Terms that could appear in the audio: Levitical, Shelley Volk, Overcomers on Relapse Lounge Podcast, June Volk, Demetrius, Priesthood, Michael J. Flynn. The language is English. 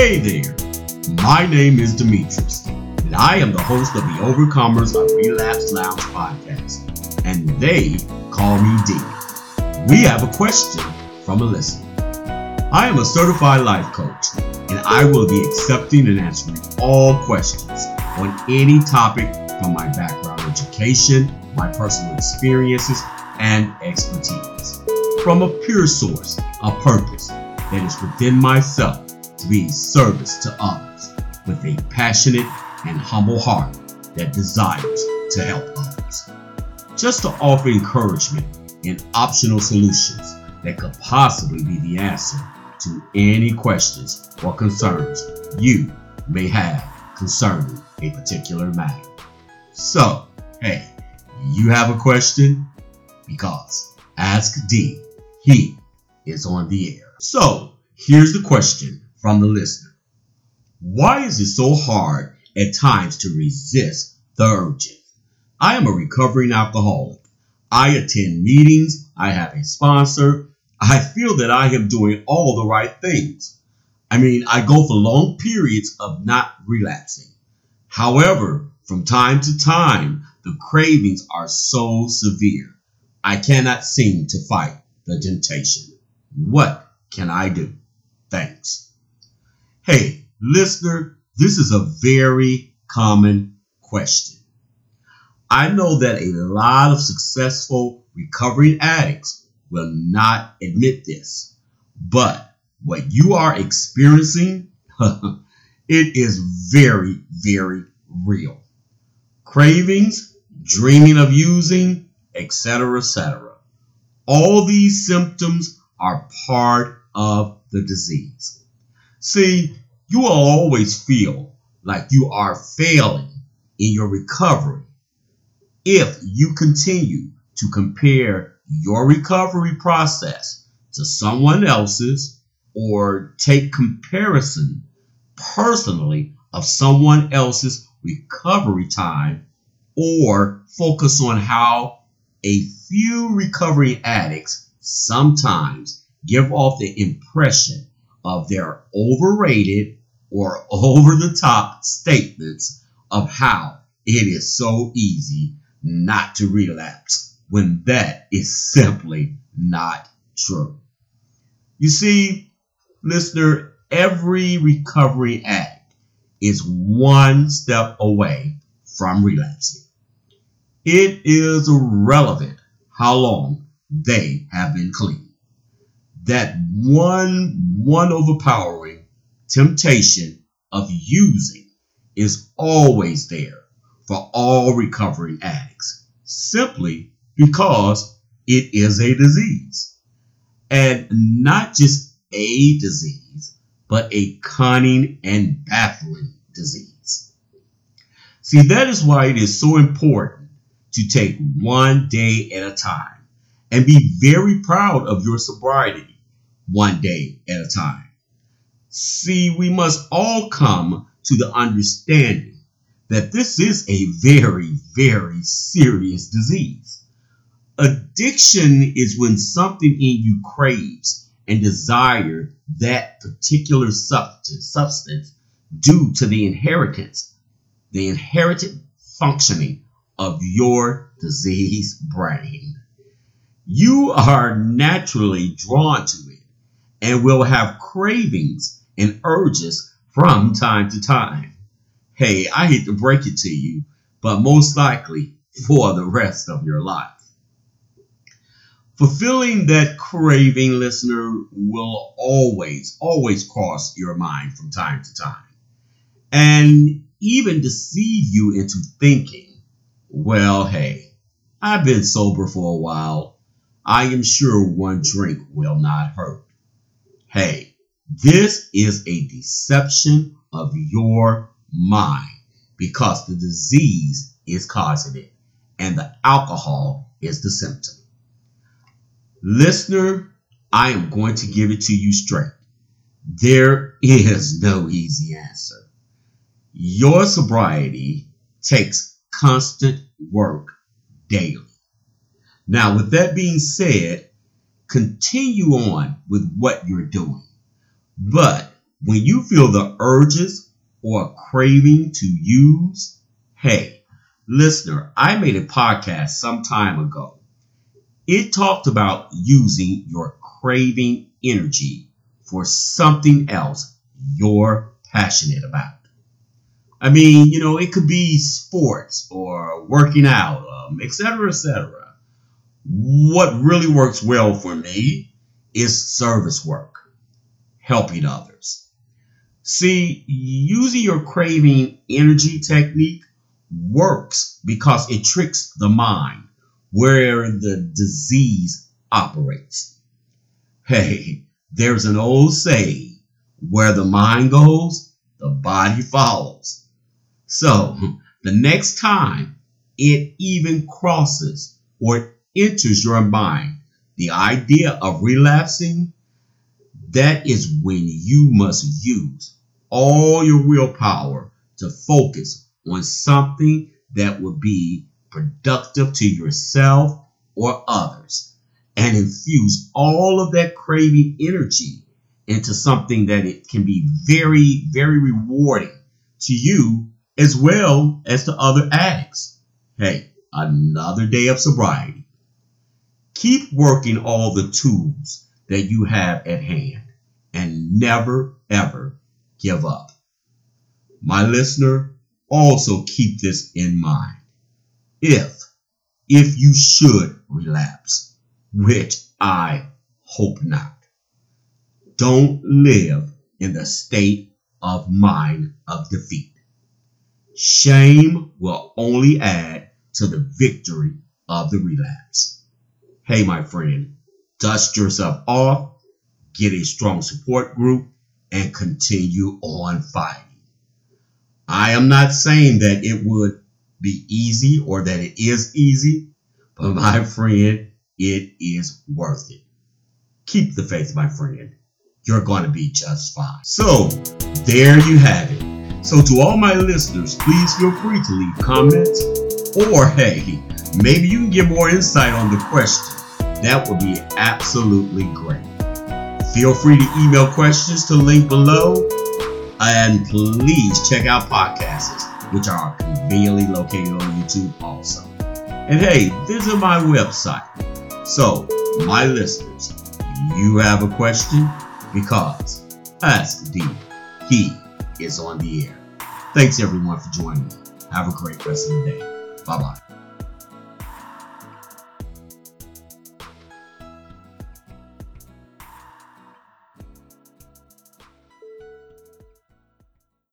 Hey there, my name is Demetrius, and I am the host of the Overcomers on Relapse Lounge Podcast, and they call me D. We have a question from a listener. I am a certified life coach, and I will be accepting and answering all questions on any topic from my background education, my personal experiences, and expertise, from a pure source, a purpose that is within myself to be service to others with a passionate and humble heart that desires to help others, just to offer encouragement and optional solutions that could possibly be the answer to any questions or concerns you may have concerning a particular matter. So, hey, you have a question? Because Ask D, he is on the air. So, here's the question from the listener. Why is it so hard at times to resist the urgent? I am a recovering alcoholic. I attend meetings. I have a sponsor. I feel that I am doing all the right things. I go for long periods of not relapsing. However, from time to time, the cravings are so severe. I cannot seem to fight the temptation. What can I do? Thanks. Hey, listener, this is a very common question. I know that a lot of successful recovering addicts will not admit this, but what you are experiencing, it is very, very real. Cravings, dreaming of using, etc., etc. All these symptoms are part of the disease. See, you will always feel like you are failing in your recovery if you continue to compare your recovery process to someone else's or take comparison personally of someone else's recovery time, or focus on how a few recovery addicts sometimes give off the impression of their overrated or over-the-top statements of how it is so easy not to relapse, when that is simply not true. You see, listener, every recovery addict is one step away from relapsing. It is irrelevant how long they have been clean. That one overpowering temptation of using is always there for all recovering addicts, simply because it is a disease. And not just a disease, but a cunning and baffling disease. See, that is why it is so important to take one day at a time and be very proud of your sobriety one day at a time. See, we must all come to the understanding that this is a very, very serious disease. Addiction is when something in you craves and desires that particular substance due to the inherited functioning of your disease brain. You are naturally drawn to it and will have cravings and urges from time to time. Hey, I hate to break it to you, but most likely for the rest of your life. Fulfilling that craving, listener, will always cross your mind from time to time, and even deceive you into thinking, well, hey, I've been sober for a while. I am sure one drink will not hurt. Hey, this is a deception of your mind because the disease is causing it and the alcohol is the symptom. Listener, I am going to give it to you straight. There is no easy answer. Your sobriety takes constant work daily. Now, with that being said, continue on with what you're doing, but When you feel the urges or craving to use, hey, listener, I made a podcast some time ago. It talked about using your craving energy for something else you're passionate about. I mean, you know, it could be sports or working out, etc., etc. What really works well for me is service work, helping others. See, using your craving energy technique works because it tricks the mind where the disease operates. Hey, there's an old saying, where the mind goes, the body follows. So the next time it even crosses or enters your mind, the idea of relapsing, that is when you must use all your willpower to focus on something that will be productive to yourself or others, and infuse all of that craving energy into something that it can be very, very rewarding to you as well as to other addicts. Hey, another day of sobriety. Keep working all the tools that you have at hand and never, ever give up. My listener, also keep this in mind. If you should relapse, which I hope not, don't live in the state of mind of defeat. Shame will only add to the victory of the relapse. Hey, my friend, dust yourself off, get a strong support group, and continue on fighting. I am not saying that it would be easy or that it is easy, but my friend, it is worth it. Keep the faith, my friend. You're going to be just fine. So there you have it. So to all my listeners, please feel free to leave comments, or hey, maybe you can get more insight on the question. That would be absolutely great. Feel free to email questions to link below. And please check out podcasts, which are conveniently located on YouTube also. And hey, visit my website. So, my listeners, you have a question? Because Ask D, he is on the air. Thanks everyone for joining me. Have a great rest of the day. Bye-bye.